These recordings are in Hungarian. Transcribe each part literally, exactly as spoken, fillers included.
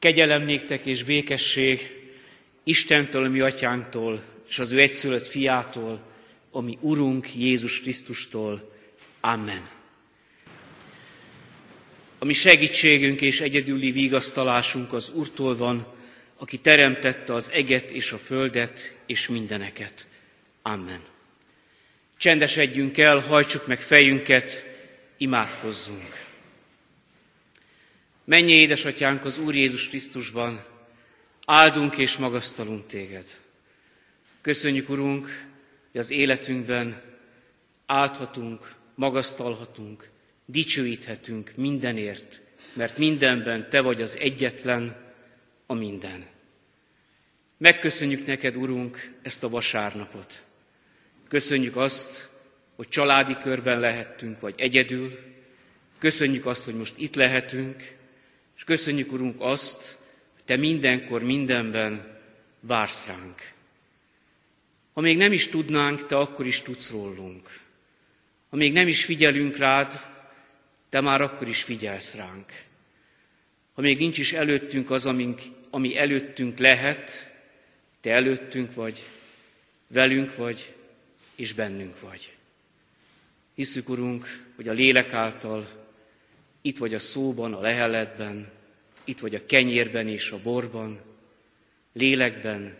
Kegyelem néktek és békesség Istentől, a mi atyánktól, és az ő egyszülött fiától, a mi Urunk Jézus Krisztustól. Amen. A mi segítségünk és egyedüli vigasztalásunk az Úrtól van, aki teremtette az eget és a földet és mindeneket. Amen. Csendesedjünk el, hajtsuk meg fejünket, imádkozzunk. Menj, édesatyánk, az Úr Jézus Krisztusban, áldunk és magasztalunk téged. Köszönjük, Urunk, hogy az életünkben áldhatunk, magasztalhatunk, dicsőíthetünk mindenért, mert mindenben te vagy az egyetlen, a minden. Megköszönjük neked, Urunk, ezt a vasárnapot. Köszönjük azt, hogy családi körben lehettünk, vagy egyedül. Köszönjük azt, hogy most itt lehetünk, és köszönjük, Urunk, azt, hogy te mindenkor, mindenben vársz ránk. Ha még nem is tudnánk, te akkor is tudsz rólunk. Ha még nem is figyelünk rád, te már akkor is figyelsz ránk. Ha még nincs is előttünk az, amink, ami előttünk lehet, te előttünk vagy, velünk vagy, és bennünk vagy. Hiszük, Urunk, hogy a lélek által itt vagy a szóban, a leheletben, itt vagy a kenyérben és a borban, lélekben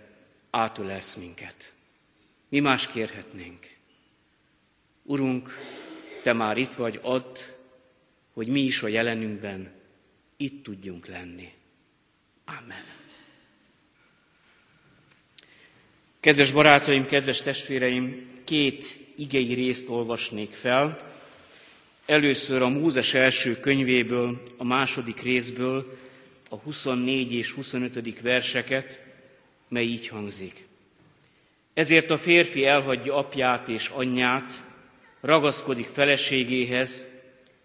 átölelsz minket. Mi más kérhetnénk? Urunk, te már itt vagy, add, hogy mi is a jelenünkben itt tudjunk lenni. Amen. Kedves barátaim, kedves testvéreim, két igei részt olvasnék fel. Először a Mózes első könyvéből, a második részből a huszonnégy és huszonötödik verseket, mely így hangzik. Ezért a férfi elhagyja apját és anyját, ragaszkodik feleségéhez,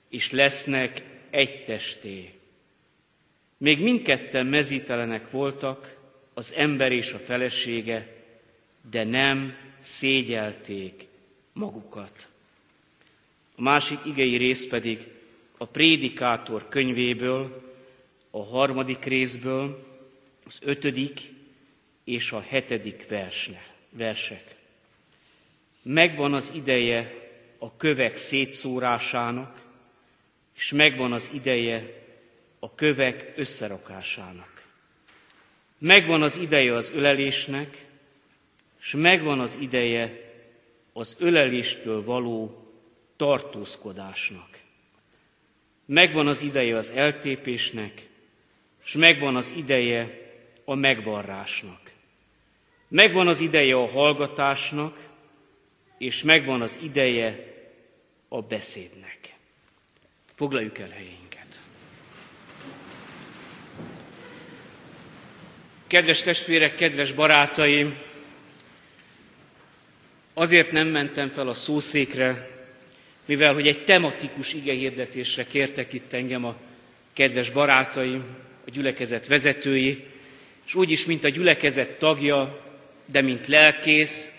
és lesznek egy testé. Még mindketten mezítelenek voltak, az ember és a felesége, de nem szégyelték magukat. A másik igei rész pedig a Prédikátor könyvéből, a harmadik részből, az ötödik és a hetedik versne, versek. Megvan az ideje a kövek szétszórásának, és megvan az ideje a kövek összerakásának. Megvan az ideje az ölelésnek, és megvan az ideje az öleléstől való tartózkodásnak. Megvan az ideje az eltépésnek, és megvan az ideje a megvarrásnak. Megvan az ideje a hallgatásnak, és megvan az ideje a beszédnek. Foglaljuk el helyénket. Kedves testvérek, kedves barátaim! Azért nem mentem fel a szószékre, mivel hogy egy tematikus igehirdetésre kértek itt engem a kedves barátaim, a gyülekezet vezetői, és úgyis, mint a gyülekezet tagja, de mint lelkész,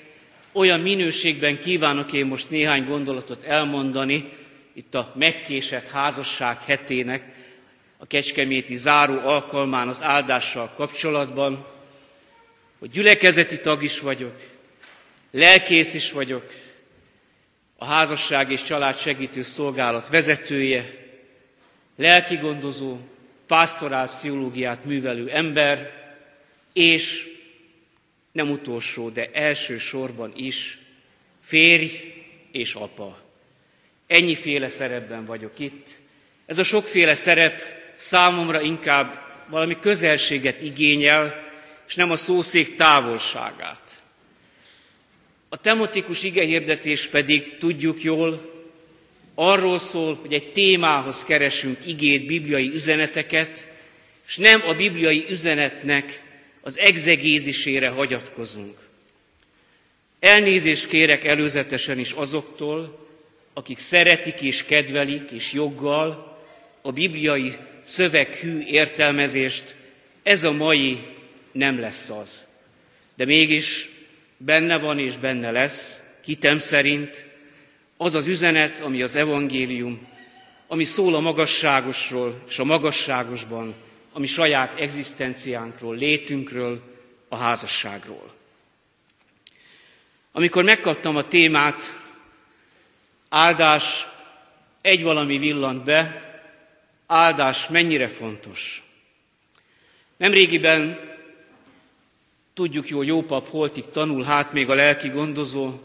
olyan minőségben kívánok én most néhány gondolatot elmondani itt a megkésett házasság hetének, a kecskeméti záró alkalmán az áldással kapcsolatban, hogy gyülekezeti tag is vagyok, lelkész is vagyok, a házasság és család segítő szolgálat vezetője, lelkigondozó, pásztorálpszichológiát művelő ember, és nem utolsó, de elsősorban is férj és apa. Ennyiféle szerepben vagyok itt. Ez a sokféle szerep számomra inkább valami közelséget igényel, és nem a szószék távolságát. A tematikus igehirdetés pedig, tudjuk jól, arról szól, hogy egy témához keresünk igét, bibliai üzeneteket, és nem a bibliai üzenetnek az egzegézisére hagyatkozunk. Elnézést kérek előzetesen is azoktól, akik szeretik és kedvelik, és joggal a bibliai szöveghű értelmezést, ez a mai nem lesz az. De mégis benne van és benne lesz, hitem szerint, az az üzenet, ami az evangélium, ami szól a magasságosról és a magasságosban a mi saját egzisztenciánkról, létünkről, a házasságról. Amikor megkaptam a témát, áldás, egy valami villant be, áldás mennyire fontos. Nemrégiben, tudjuk jól, jó pap holtig tanul, hát még a lelki gondozó,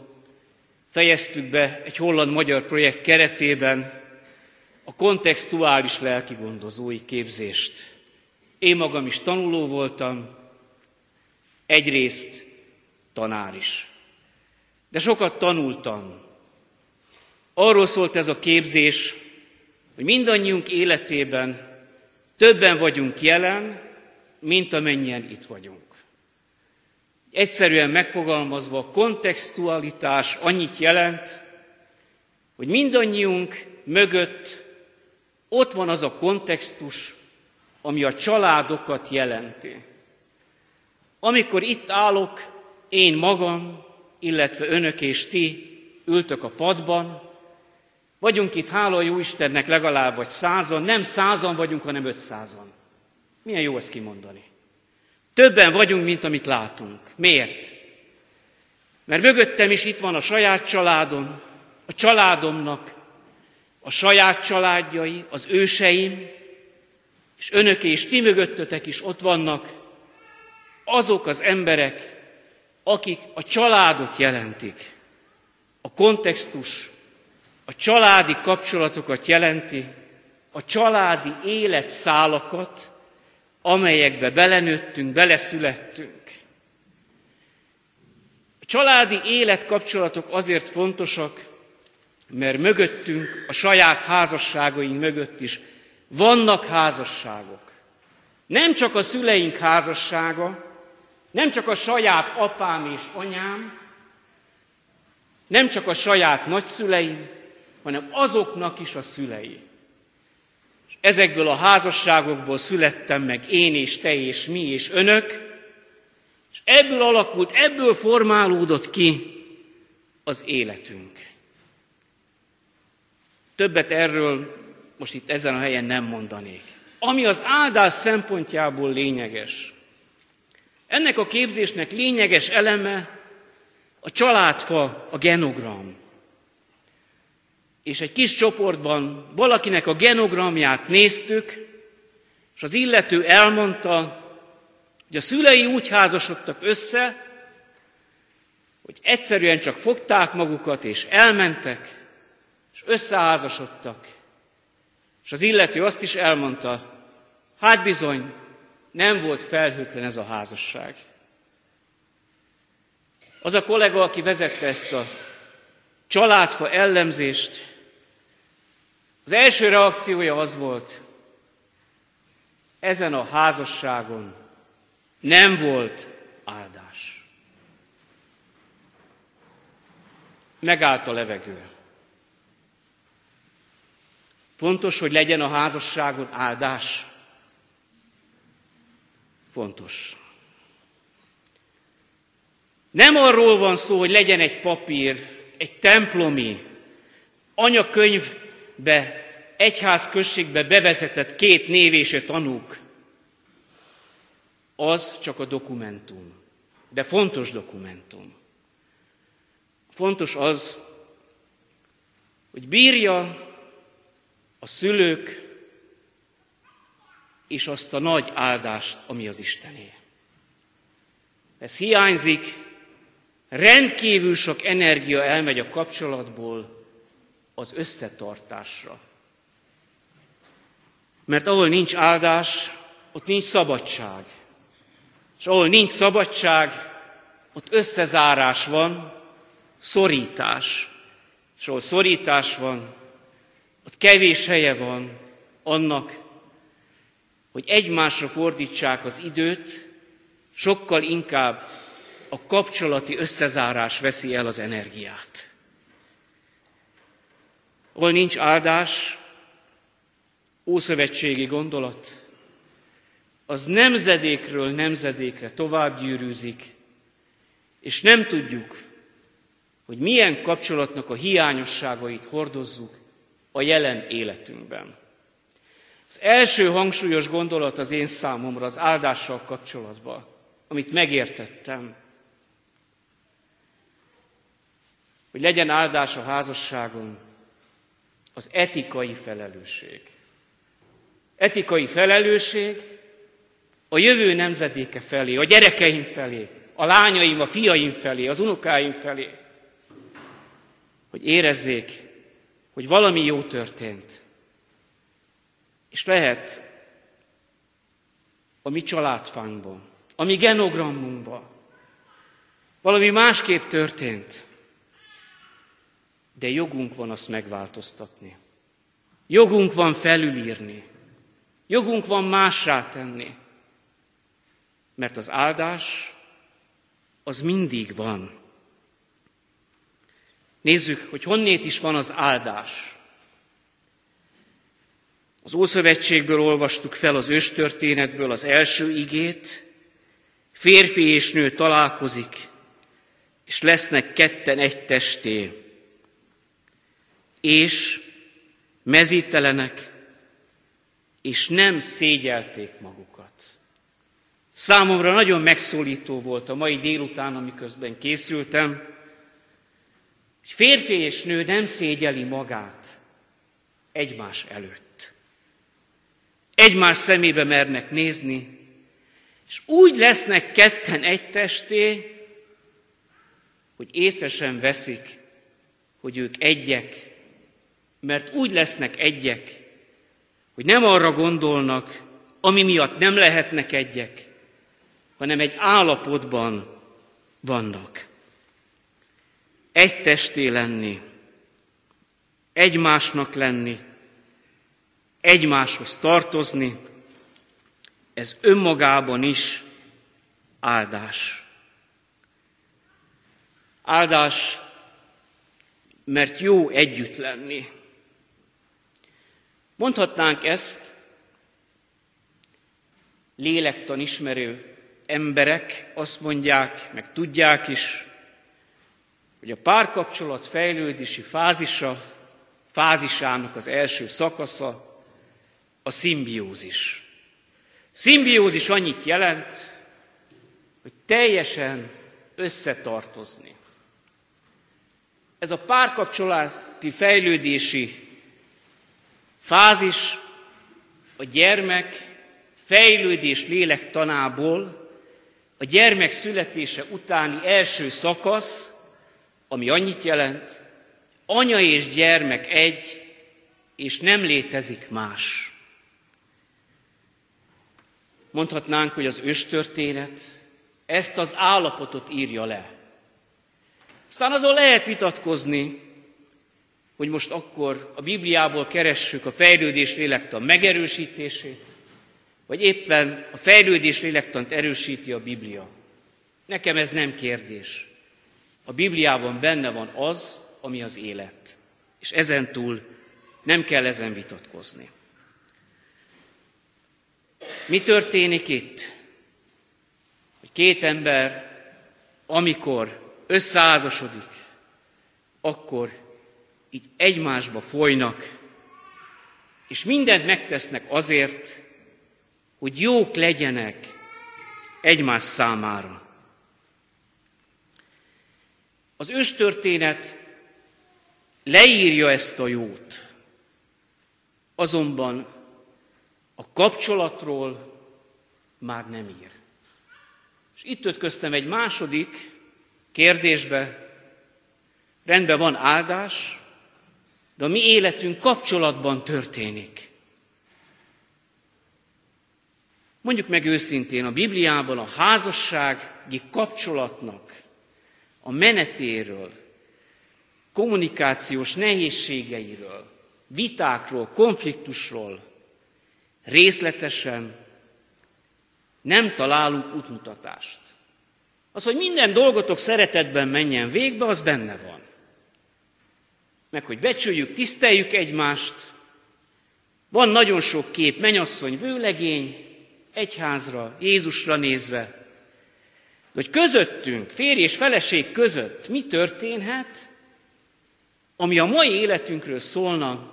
fejeztük be egy holland-magyar projekt keretében a kontextuális lelki gondozói képzést. Én magam is tanuló voltam, egyrészt tanár is. De sokat tanultam. Arról szólt ez a képzés, hogy mindannyiunk életében többen vagyunk jelen, mint amennyien itt vagyunk. Egyszerűen megfogalmazva, a kontextualitás annyit jelent, hogy mindannyiunk mögött ott van az a kontextus, ami a családokat jelenti. Amikor itt állok, én magam, illetve önök és ti ültök a padban, vagyunk itt, hála a jó Istennek, legalább vagy százan, nem százan vagyunk, hanem ötszázan. Milyen jó ezt kimondani. Többen vagyunk, mint amit látunk. Miért? Mert mögöttem is itt van a saját családom, a családomnak a saját családjai, az őseim, és önök és ti mögöttetek is ott vannak azok az emberek, akik a családot jelentik. A kontextus a családi kapcsolatokat jelenti, a családi életszálakat, amelyekbe belenőttünk, beleszülettünk. A családi életkapcsolatok azért fontosak, mert mögöttünk, a saját házasságaink mögött is vannak házasságok. Nem csak a szüleink házassága, nem csak a saját apám és anyám, nem csak a saját nagyszüleim, hanem azoknak is a szülei. Ezekből a házasságokból születtem meg én és te és mi és önök, és ebből alakult, ebből formálódott ki az életünk. Többet erről most itt ezen a helyen nem mondanék. Ami az áldás szempontjából lényeges. Ennek a képzésnek lényeges eleme a családfa, a genogram. És egy kis csoportban valakinek a genogramját néztük, és az illető elmondta, hogy a szülei úgy házasodtak össze, hogy egyszerűen csak fogták magukat, és elmentek, és összeházasodtak. És az illető azt is elmondta, hát bizony, nem volt felhőtlen ez a házasság. Az a kollega, aki vezette ezt a családfa ellenzést, az első reakciója az volt, ezen a házasságon nem volt áldás. Megállt a levegő. Fontos, hogy legyen a házasságon áldás? Fontos. Nem arról van szó, hogy legyen egy papír, egy templomi, anyakönyvbe, egyházközségbe bevezetett két név és a tanúk, az csak a dokumentum, de fontos dokumentum. Fontos az, hogy bírja a szülők és azt a nagy áldást, ami az Istené. Ez hiányzik, rendkívül sok energia elmegy a kapcsolatból az összetartásra. Mert ahol nincs áldás, ott nincs szabadság. És ahol nincs szabadság, ott összezárás van, szorítás. És ahol szorítás van, ott kevés helye van annak, hogy egymásra fordítsák az időt, sokkal inkább a kapcsolati összezárás veszi el az energiát. Ahol nincs áldás, ószövetségi gondolat, az nemzedékről nemzedékre tovább gyűrűzik, és nem tudjuk, hogy milyen kapcsolatnak a hiányosságait hordozzuk a jelen életünkben. Az első hangsúlyos gondolat az én számomra az áldással kapcsolatban, amit megértettem, hogy legyen áldás a házasságon, az etikai felelősség. Etikai felelősség a jövő nemzedéke felé, a gyerekeim felé, a lányaim, a fiaim felé, az unokáim felé. Hogy érezzék, hogy valami jó történt. És lehet a mi családfánkban, a mi genogrammunkban valami másképp történt, de jogunk van azt megváltoztatni. Jogunk van felülírni. Jogunk van mássá tenni. Mert az áldás az mindig van. Nézzük, hogy honnét is van az áldás. Az Ószövetségből olvastuk fel az őstörténetből az első igét. Férfi és nő találkozik, és lesznek ketten egy testé. És mezítelenek, és nem szégyelték magukat. Számomra nagyon megszólító volt a mai délután, amiközben készültem, hogy férfi és nő nem szégyeli magát egymás előtt. Egymás szemébe mernek nézni, és úgy lesznek ketten egy testé, hogy észre sem veszik, hogy ők egyek, mert úgy lesznek egyek, hogy nem arra gondolnak, ami miatt nem lehetnek egyek, hanem egy állapotban vannak. Egy testé lenni, egymásnak lenni, egymáshoz tartozni, ez önmagában is áldás. Áldás, mert jó együtt lenni. Mondhatnánk ezt lélektan ismerő emberek, azt mondják, meg tudják is, hogy a párkapcsolat fejlődési fázisa, fázisának az első szakasza a szimbiózis. Szimbiózis annyit jelent, hogy teljesen összetartozni. Ez a párkapcsolati fejlődési fázis a gyermek fejlődés lélektanából, a gyermek születése utáni első szakasz, ami annyit jelent, anya és gyermek egy, és nem létezik más. Mondhatnánk, hogy az őstörténet ezt az állapotot írja le. Aztán azon lehet vitatkozni, hogy most akkor a Bibliából keressük a fejlődés lélektan megerősítését, vagy éppen a fejlődés lélektant erősíti a Biblia. Nekem ez nem kérdés. A Bibliában benne van az, ami az élet. És ezentúl nem kell ezen vitatkozni. Mi történik itt? Hogy két ember, amikor összeházasodik, akkor így egymásba folynak, és mindent megtesznek azért, hogy jók legyenek egymás számára. Az őstörténet leírja ezt a jót, azonban a kapcsolatról már nem ír. És itt ötköztem egy második kérdésbe. Rendben van áldás, de a mi életünk kapcsolatban történik. Mondjuk meg őszintén, a Bibliában a házassági kapcsolatnak a menetéről, kommunikációs nehézségeiről, vitákról, konfliktusról részletesen nem találunk útmutatást. Az, hogy minden dolgotok szeretetben menjen végbe, az benne van. Meg, hogy becsüljük, tiszteljük egymást. Van nagyon sok kép, mennyasszony, vőlegény, egyházra, Jézusra nézve. De hogy közöttünk, férj és feleség között mi történhet, ami a mai életünkről szólna,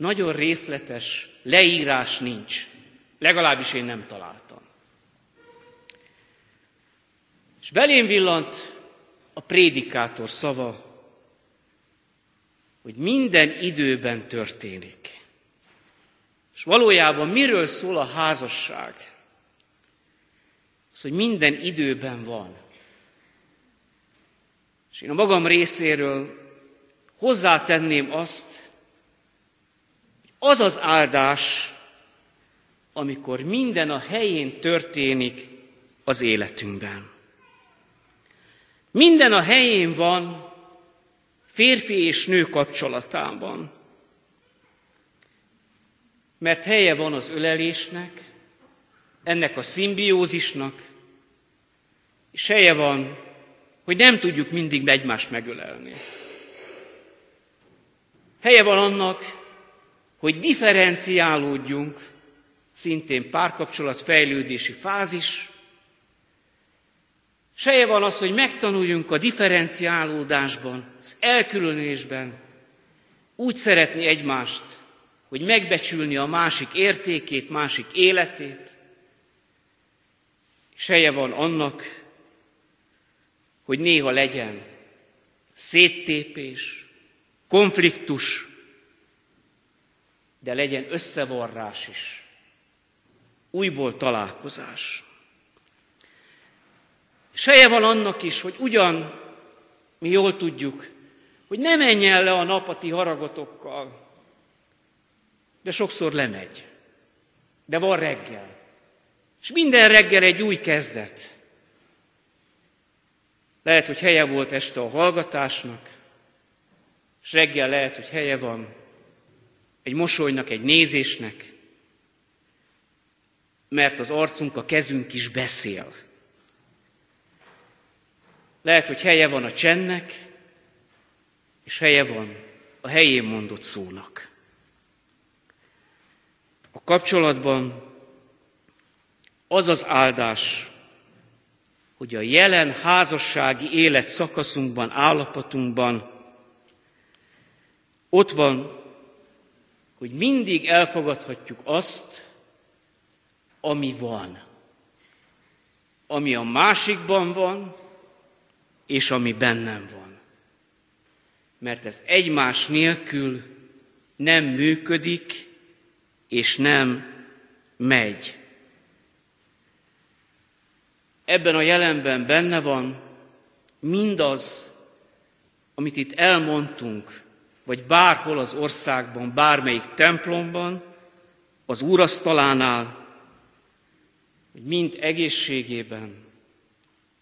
nagyon részletes leírás nincs. Legalábbis én nem találtam. És belém villant a prédikátor szava, hogy minden időben történik. És valójában miről szól a házasság? Az, hogy minden időben van. És én a magam részéről hozzátenném azt, hogy az az áldás, amikor minden a helyén történik az életünkben. Minden a helyén van férfi és nő kapcsolatában. Mert helye van az ölelésnek, ennek a szimbiózisnak, és helye van, hogy nem tudjuk mindig egymást megölelni. Helye van annak, hogy differenciálódjunk, szintén párkapcsolat fejlődési fázis, és helye van az, hogy megtanuljunk a differenciálódásban, az elkülönülésben úgy szeretni egymást, hogy megbecsülni a másik értékét, másik életét, és helye van annak, hogy néha legyen széttépés, konfliktus, de legyen összevarrás is, újból találkozás. És helye van annak is, hogy ugyan mi jól tudjuk, hogy ne menjen le a nap a ti haragotokkal, de sokszor lemegy. De van reggel. És minden reggel egy új kezdet. Lehet, hogy helye volt este a hallgatásnak, és reggel lehet, hogy helye van egy mosolynak, egy nézésnek, mert az arcunk, a kezünk is beszél. Lehet, hogy helye van a csendnek, és helye van a helyén mondott szónak. A kapcsolatban az az áldás, hogy a jelen házassági élet szakaszunkban, állapotunkban ott van, hogy mindig elfogadhatjuk azt, ami van, ami a másikban van, és ami bennem van. Mert ez egymás nélkül nem működik, és nem megy. Ebben a jelenben benne van mindaz, amit itt elmondtunk, vagy bárhol az országban, bármelyik templomban, az úrasztalánál, hogy mind egészségében,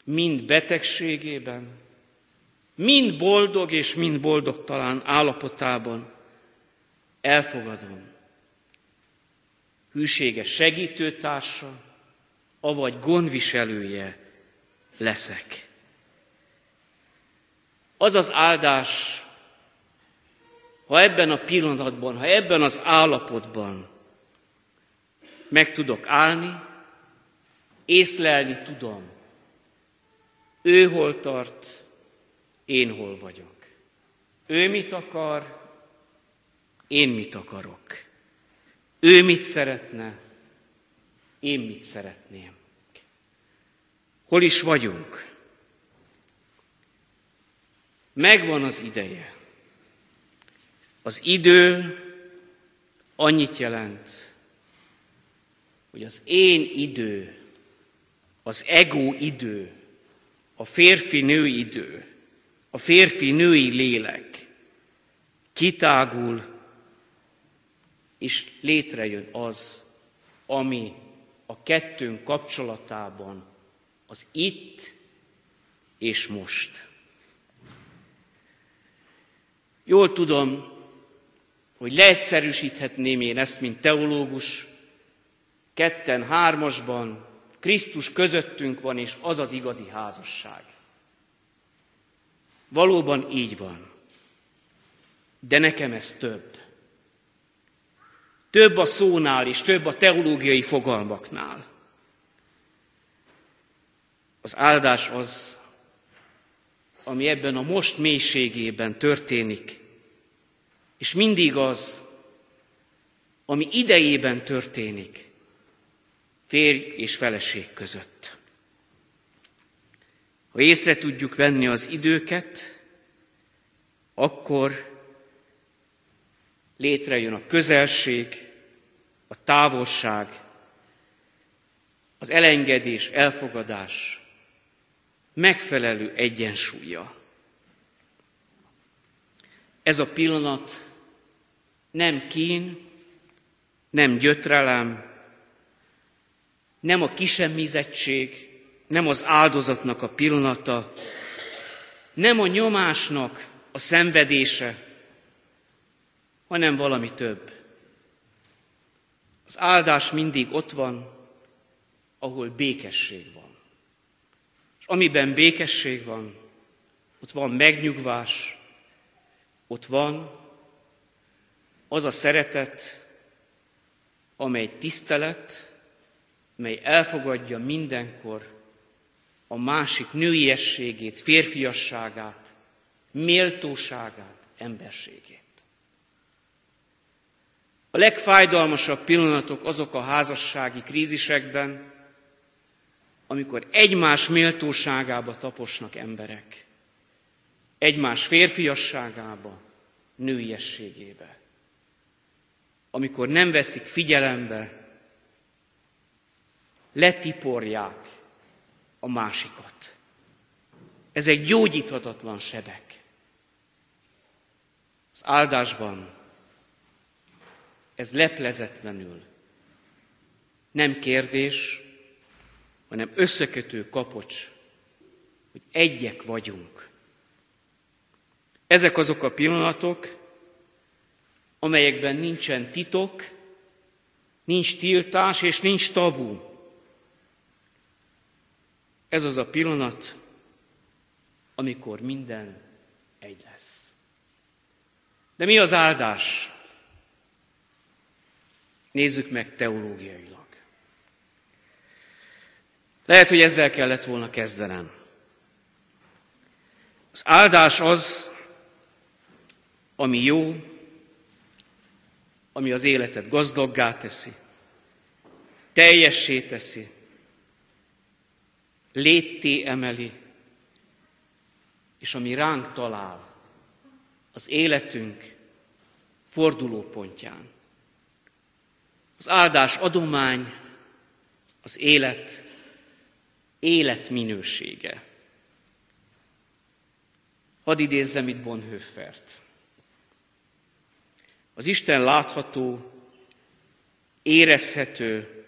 mind betegségében, mind boldog és mind boldogtalan állapotában elfogadom. Hűséges segítőtársa, avagy gondviselője leszek. Az az áldás, ha ebben a pillanatban, ha ebben az állapotban meg tudok állni, észlelni tudom, ő hol tart, én hol vagyok. Ő mit akar, én mit akarok. Ő mit szeretne, én mit szeretném. Hol is vagyunk? Megvan az ideje. Az idő annyit jelent, hogy az én idő, az ego idő, a férfi-női idő, a férfi-női lélek kitágul, és létrejön az, ami a kettőnk kapcsolatában az itt és most. Jól tudom, hogy leegyszerűsíthetném én ezt, mint teológus, ketten hármasban Krisztus közöttünk van, és az az igazi házasság. Valóban így van, de nekem ez több. Több a szónál és több a teológiai fogalmaknál. Az áldás az, ami ebben a most mélységében történik, és mindig az, ami idejében történik férj és feleség között. Ha észre tudjuk venni az időket, akkor létrejön a közelség, a távolság, az elengedés, elfogadás megfelelő egyensúlya. Ez a pillanat nem kín, nem gyötrelem, nem a kisemmizettség, nem az áldozatnak a pillanata, nem a nyomásnak a szenvedése, hanem valami több. Az áldás mindig ott van, ahol békesség van. És amiben békesség van, ott van megnyugvás, ott van az a szeretet, amely tisztelet, mely elfogadja mindenkor a másik nőiességét, férfiasságát, méltóságát, emberségét. A legfájdalmasabb pillanatok azok a házassági krízisekben, amikor egymás méltóságába taposnak emberek, egymás férfiasságába, nőiességébe. Amikor nem veszik figyelembe, letiporják a másikat. Ezek gyógyíthatatlan sebek. Az áldásban ez leplezetlenül nem kérdés, hanem összekötő kapocs, hogy egyek vagyunk. Ezek azok a pillanatok, amelyekben nincsen titok, nincs tiltás és nincs tabu. Ez az a pillanat, amikor minden egy lesz. De mi az áldás? Nézzük meg teológiailag. Lehet, hogy ezzel kellett volna kezdenem. Az áldás az, ami jó, ami az életet gazdaggá teszi, teljessé teszi, létté emeli, és ami ránk talál az életünk fordulópontján. Az áldás adomány, az élet életminősége. Hadd idézzem itt Bonhoeffert. Az Isten látható, érezhető,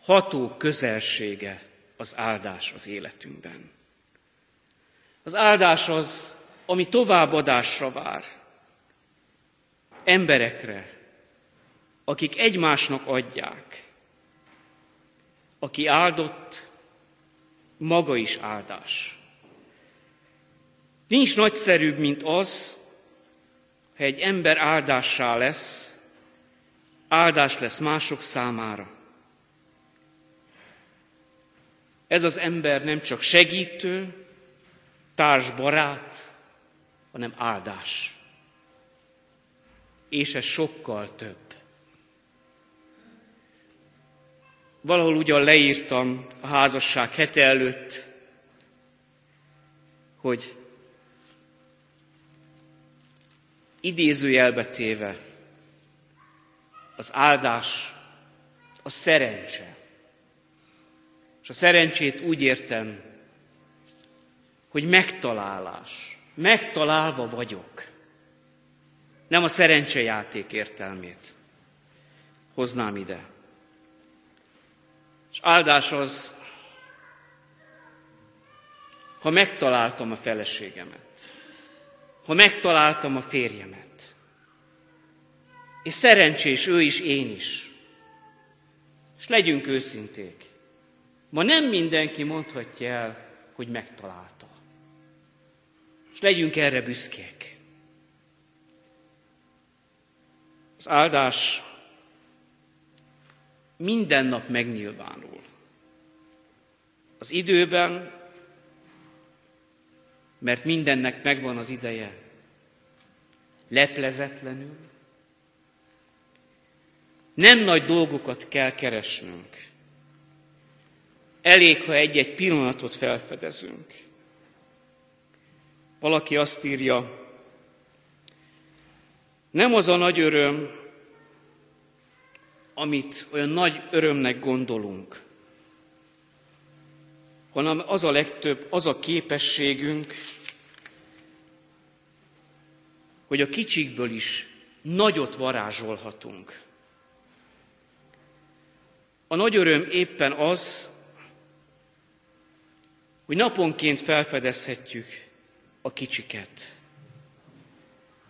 ható közelsége az áldás az életünkben. Az áldás az, ami továbbadásra vár. Emberekre, akik egymásnak adják. Aki áldott, maga is áldás. Nincs nagyszerűbb, mint az, ha egy ember áldássá lesz, áldás lesz mások számára. Ez az ember nem csak segítő, társbarát, hanem áldás. És ez sokkal több. Valahol ugyan leírtam a házasság hete előtt, hogy idézőjelbe téve az áldás a szerencse. És a szerencsét úgy értem, hogy megtalálás. Megtalálva vagyok. Nem a szerencsejáték értelmét hoznám ide. És áldás az, ha megtaláltam a feleségemet, ha megtaláltam a férjemet, és szerencsés ő is, én is. És legyünk őszinték, ma nem mindenki mondhatja el, hogy megtalálta. És legyünk erre büszkék. Az áldás minden nap megnyilvánul. Az időben, mert mindennek megvan az ideje, leplezetlenül, Nem nagy dolgokat kell keresnünk. Elég, ha egy-egy pillanatot felfedezünk. Valaki azt írja, nem az a nagy öröm, amit olyan nagy örömnek gondolunk, hanem az a legtöbb, az a képességünk, hogy a kicsikből is nagyot varázsolhatunk. A nagy öröm éppen az, hogy naponként felfedezhetjük a kicsiket.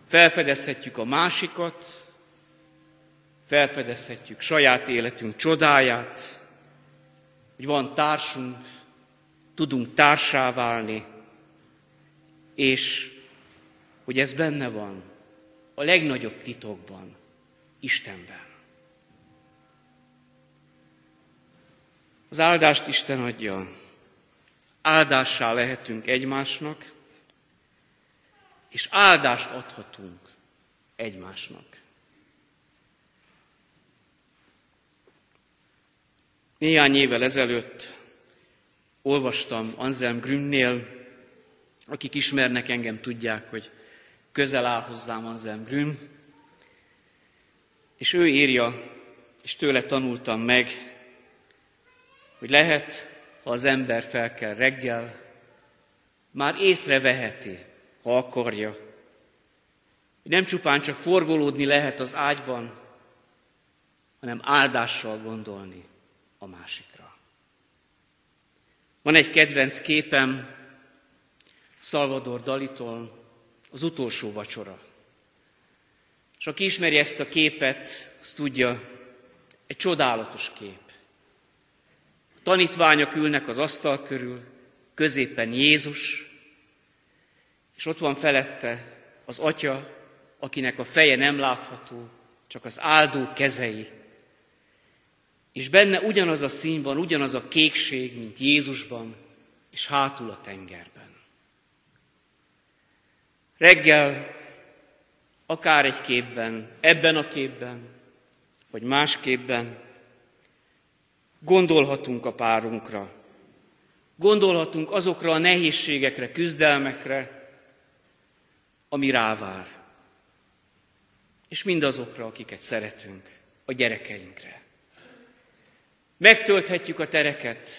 Felfedezhetjük a másikat, felfedezhetjük saját életünk csodáját, hogy van társunk, tudunk társá válni, és hogy ez benne van a legnagyobb titokban, Istenben. Az áldást Isten adja, áldássá lehetünk egymásnak, és áldást adhatunk egymásnak. Néhány évvel ezelőtt olvastam Anselm Grünnél, akik ismernek engem, tudják, hogy közel áll hozzám Anselm Grün, és ő írja, és tőle tanultam meg, hogy lehet, ha az ember felkel reggel, már észreveheti, ha akarja. Hogy nem csupán csak forgolódni lehet az ágyban, hanem áldással gondolni a másikra. Van egy kedvenc képem Salvador Dalitól, az utolsó vacsora. És aki ismeri ezt a képet, azt tudja, egy csodálatos kép. Tanítványok ülnek az asztal körül, középen Jézus, és ott van felette az Atya, akinek a feje nem látható, csak az áldó kezei. És benne ugyanaz a szín van, ugyanaz a kékség, mint Jézusban, és hátul a tengerben. Reggel, akár egy képben, ebben a képben, vagy más képben, gondolhatunk a párunkra, gondolhatunk azokra a nehézségekre, küzdelmekre, ami rávár, és mindazokra, akiket szeretünk, a gyerekeinkre. Megtölthetjük a tereket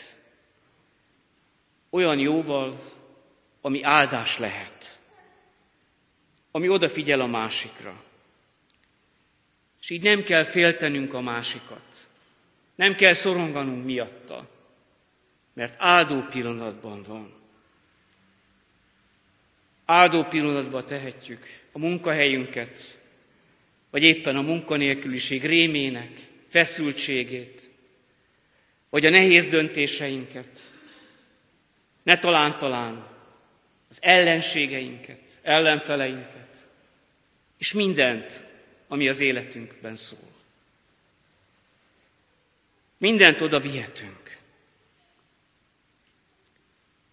olyan jóval, ami áldás lehet, ami odafigyel a másikra. És így nem kell féltenünk a másikat. Nem kell szoronganunk miatta, mert áldó pillanatban van. Áldó pillanatban tehetjük a munkahelyünket, vagy éppen a munkanélküliség rémének, feszültségét, vagy a nehéz döntéseinket, ne talán-talán az ellenségeinket, ellenfeleinket, és mindent, ami az életünkben szól. Mindent oda vihetünk.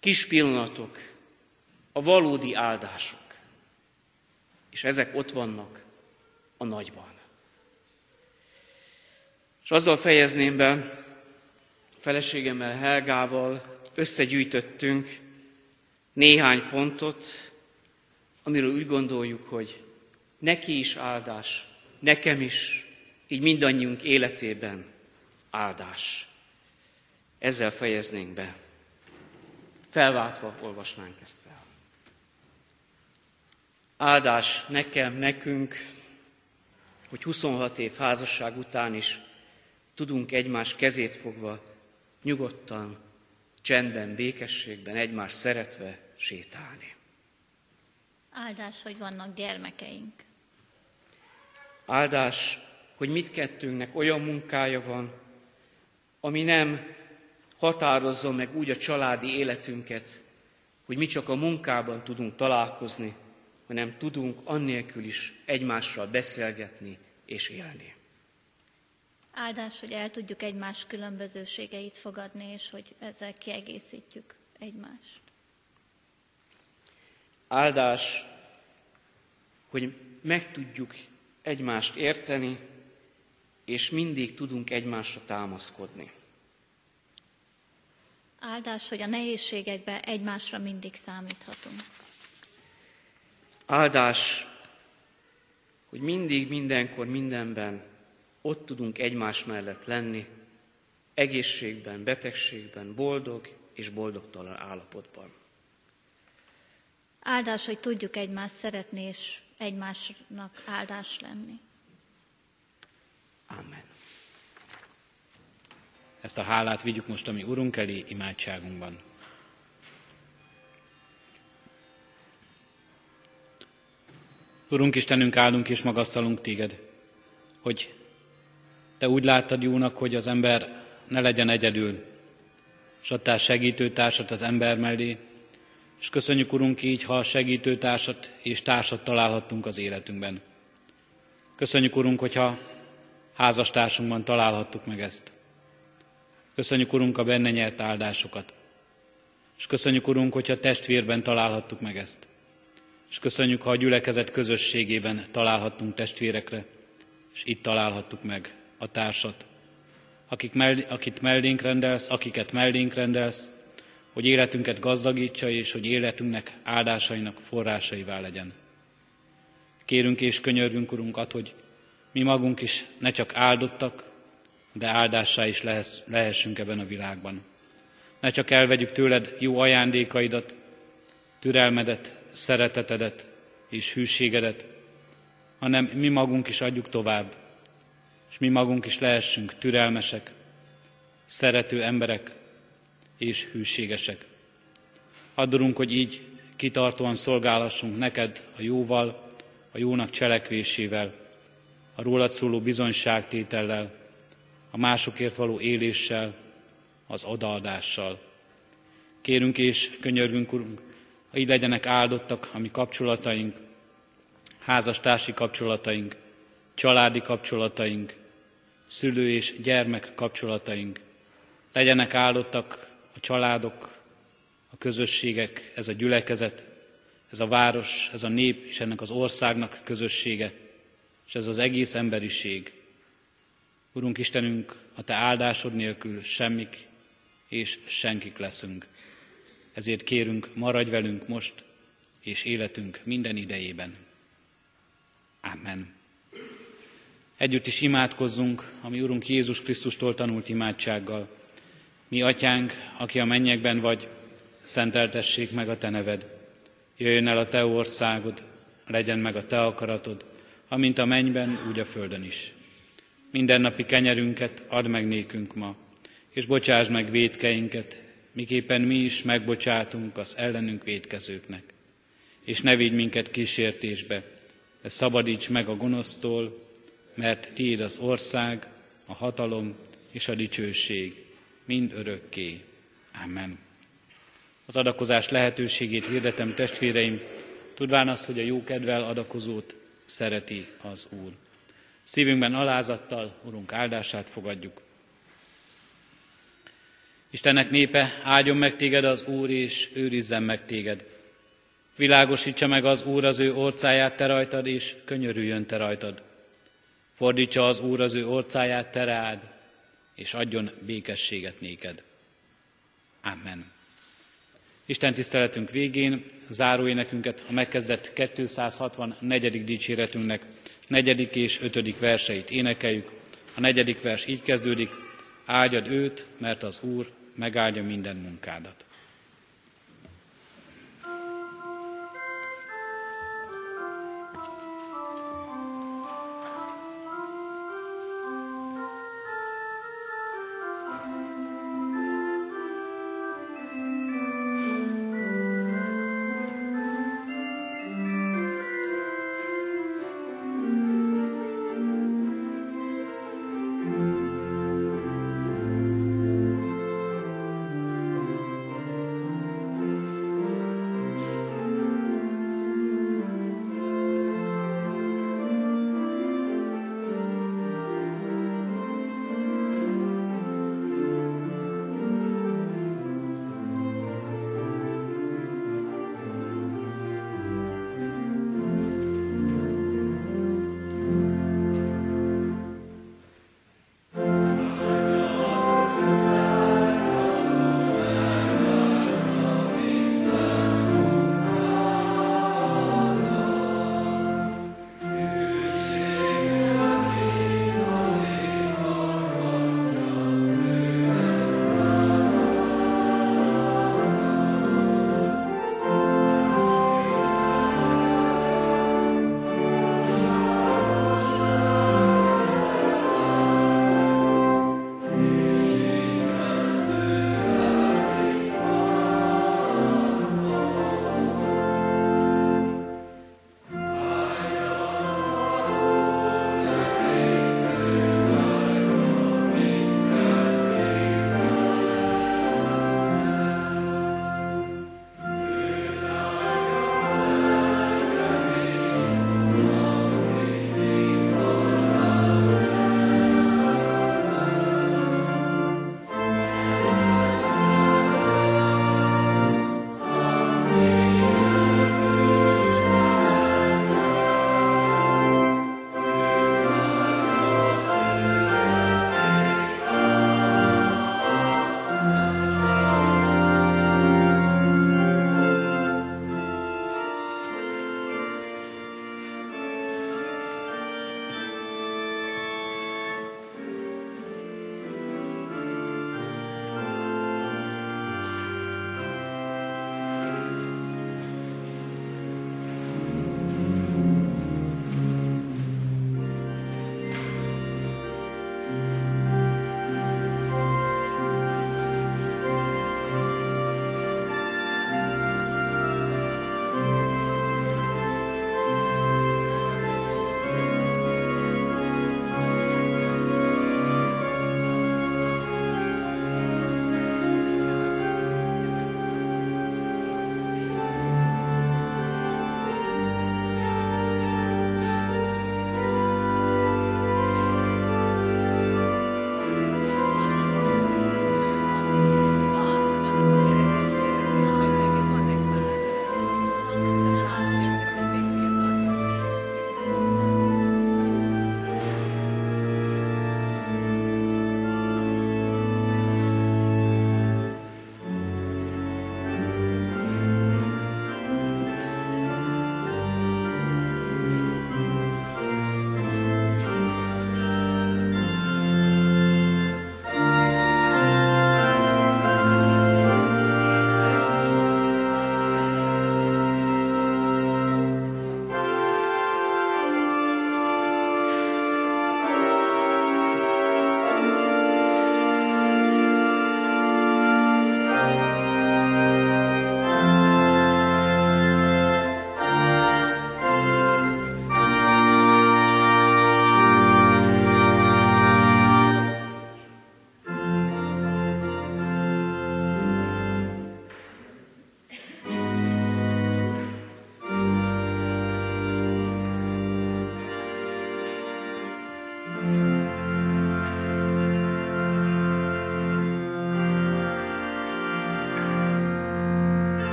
Kis pillanatok, a valódi áldások, és ezek ott vannak a nagyban. És azzal fejezném be, feleségemmel, Helgával összegyűjtöttünk néhány pontot, amiről úgy gondoljuk, hogy neki is áldás, nekem is, így mindannyiunk életében áldás. Ezzel fejeznénk be. Felváltva olvasnánk ezt fel. Áldás nekem, nekünk, hogy huszonhat év házasság után is tudunk egymás kezét fogva nyugodtan, csendben, békességben, egymást szeretve sétálni. Áldás, hogy vannak gyermekeink. Áldás, hogy mindkettőnknek olyan munkája van, ami nem határozza meg úgy a családi életünket, hogy mi csak a munkában tudunk találkozni, hanem tudunk annélkül is egymással beszélgetni és élni. Áldás, hogy el tudjuk egymás különbözőségeit fogadni, és hogy ezzel kiegészítjük egymást. Áldás, hogy meg tudjuk egymást érteni, és mindig tudunk egymásra támaszkodni. Áldás, hogy a nehézségekben egymásra mindig számíthatunk. Áldás, hogy mindig, mindenkor, mindenben ott tudunk egymás mellett lenni, egészségben, betegségben, boldog és boldogtalan állapotban. Áldás, hogy tudjuk egymást szeretni, és egymásnak áldás lenni. Amen. Ezt a hálát vigyük most a mi Urunk elé imádságunkban. Urunk Istenünk, állunk és magasztalunk Téged, hogy Te úgy láttad jónak, hogy az ember ne legyen egyedül, s adtál segítőtársat az ember mellé, és köszönjük, Urunk, így, ha segítőtársat és társat találhattunk az életünkben. Köszönjük, Urunk, hogyha házastársunkban találhattuk meg ezt. Köszönjük, Urunk, a benne nyert áldásokat. És köszönjük, Urunk, hogyha testvérben találhattuk meg ezt. És köszönjük, ha a gyülekezet közösségében találhattunk testvérekre, és itt találhattuk meg a társat, akik mell- akit mellénk rendelsz, akiket mellénk rendelsz, hogy életünket gazdagítsa, és hogy életünknek áldásainak forrásaivá legyen. Kérünk és könyörgünk, Urunk, ad, hogy mi magunk is ne csak áldottak, de áldássá is lehess, lehessünk ebben a világban. Ne csak elvegyük tőled jó ajándékaidat, türelmedet, szeretetedet és hűségedet, hanem mi magunk is adjuk tovább, és mi magunk is lehessünk türelmesek, szerető emberek és hűségesek. Add, Urunk, hogy így kitartóan szolgálhassunk neked a jóval, a jónak cselekvésével, a rólad szóló bizonyságtétellel, a másokért való éléssel, az odaadással. Kérünk és könyörgünk, Urunk, ha így legyenek áldottak a mi kapcsolataink, házastársi kapcsolataink, családi kapcsolataink, szülő és gyermek kapcsolataink. Legyenek áldottak a családok, a közösségek, ez a gyülekezet, ez a város, ez a nép és ennek az országnak közössége, és ez az egész emberiség. Urunk Istenünk, a Te áldásod nélkül semmik és senkik leszünk. Ezért kérünk, maradj velünk most és életünk minden idejében. Amen. Együtt is imádkozzunk a mi Urunk Jézus Krisztustól tanult imádsággal. Mi Atyánk, aki a mennyekben vagy, szenteltessék meg a Te neved. Jöjjön el a Te országod, legyen meg a Te akaratod, amint a mennyben, úgy a földön is. Mindennapi kenyerünket add meg nékünk ma, és bocsásd meg vétkeinket, miképpen mi is megbocsátunk az ellenünk vétkezőknek. És ne vigy minket kísértésbe, de szabadíts meg a gonosztól, mert tiéd az ország, a hatalom és a dicsőség, mind örökké. Amen. Az adakozás lehetőségét hirdetem, testvéreim, tudván azt, hogy a jó kedvel adakozót szereti az Úr. Szívünkben alázattal Urunk áldását fogadjuk. Istennek népe, áldjon meg téged az Úr, és őrizzen meg téged. Világosítsa meg az Úr az ő orcáját te rajtad, és könyörüljön te rajtad. Fordítsa az Úr az ő orcáját te rád, és adjon békességet néked. Amen. Isten tiszteletünk végén záróénekünket a megkezdett kétszázhatvannegyedik dicséretünknek negyedik és ötödik verseit énekeljük. A negyedik vers így kezdődik: áldjad őt, mert az Úr megáldja minden munkádat.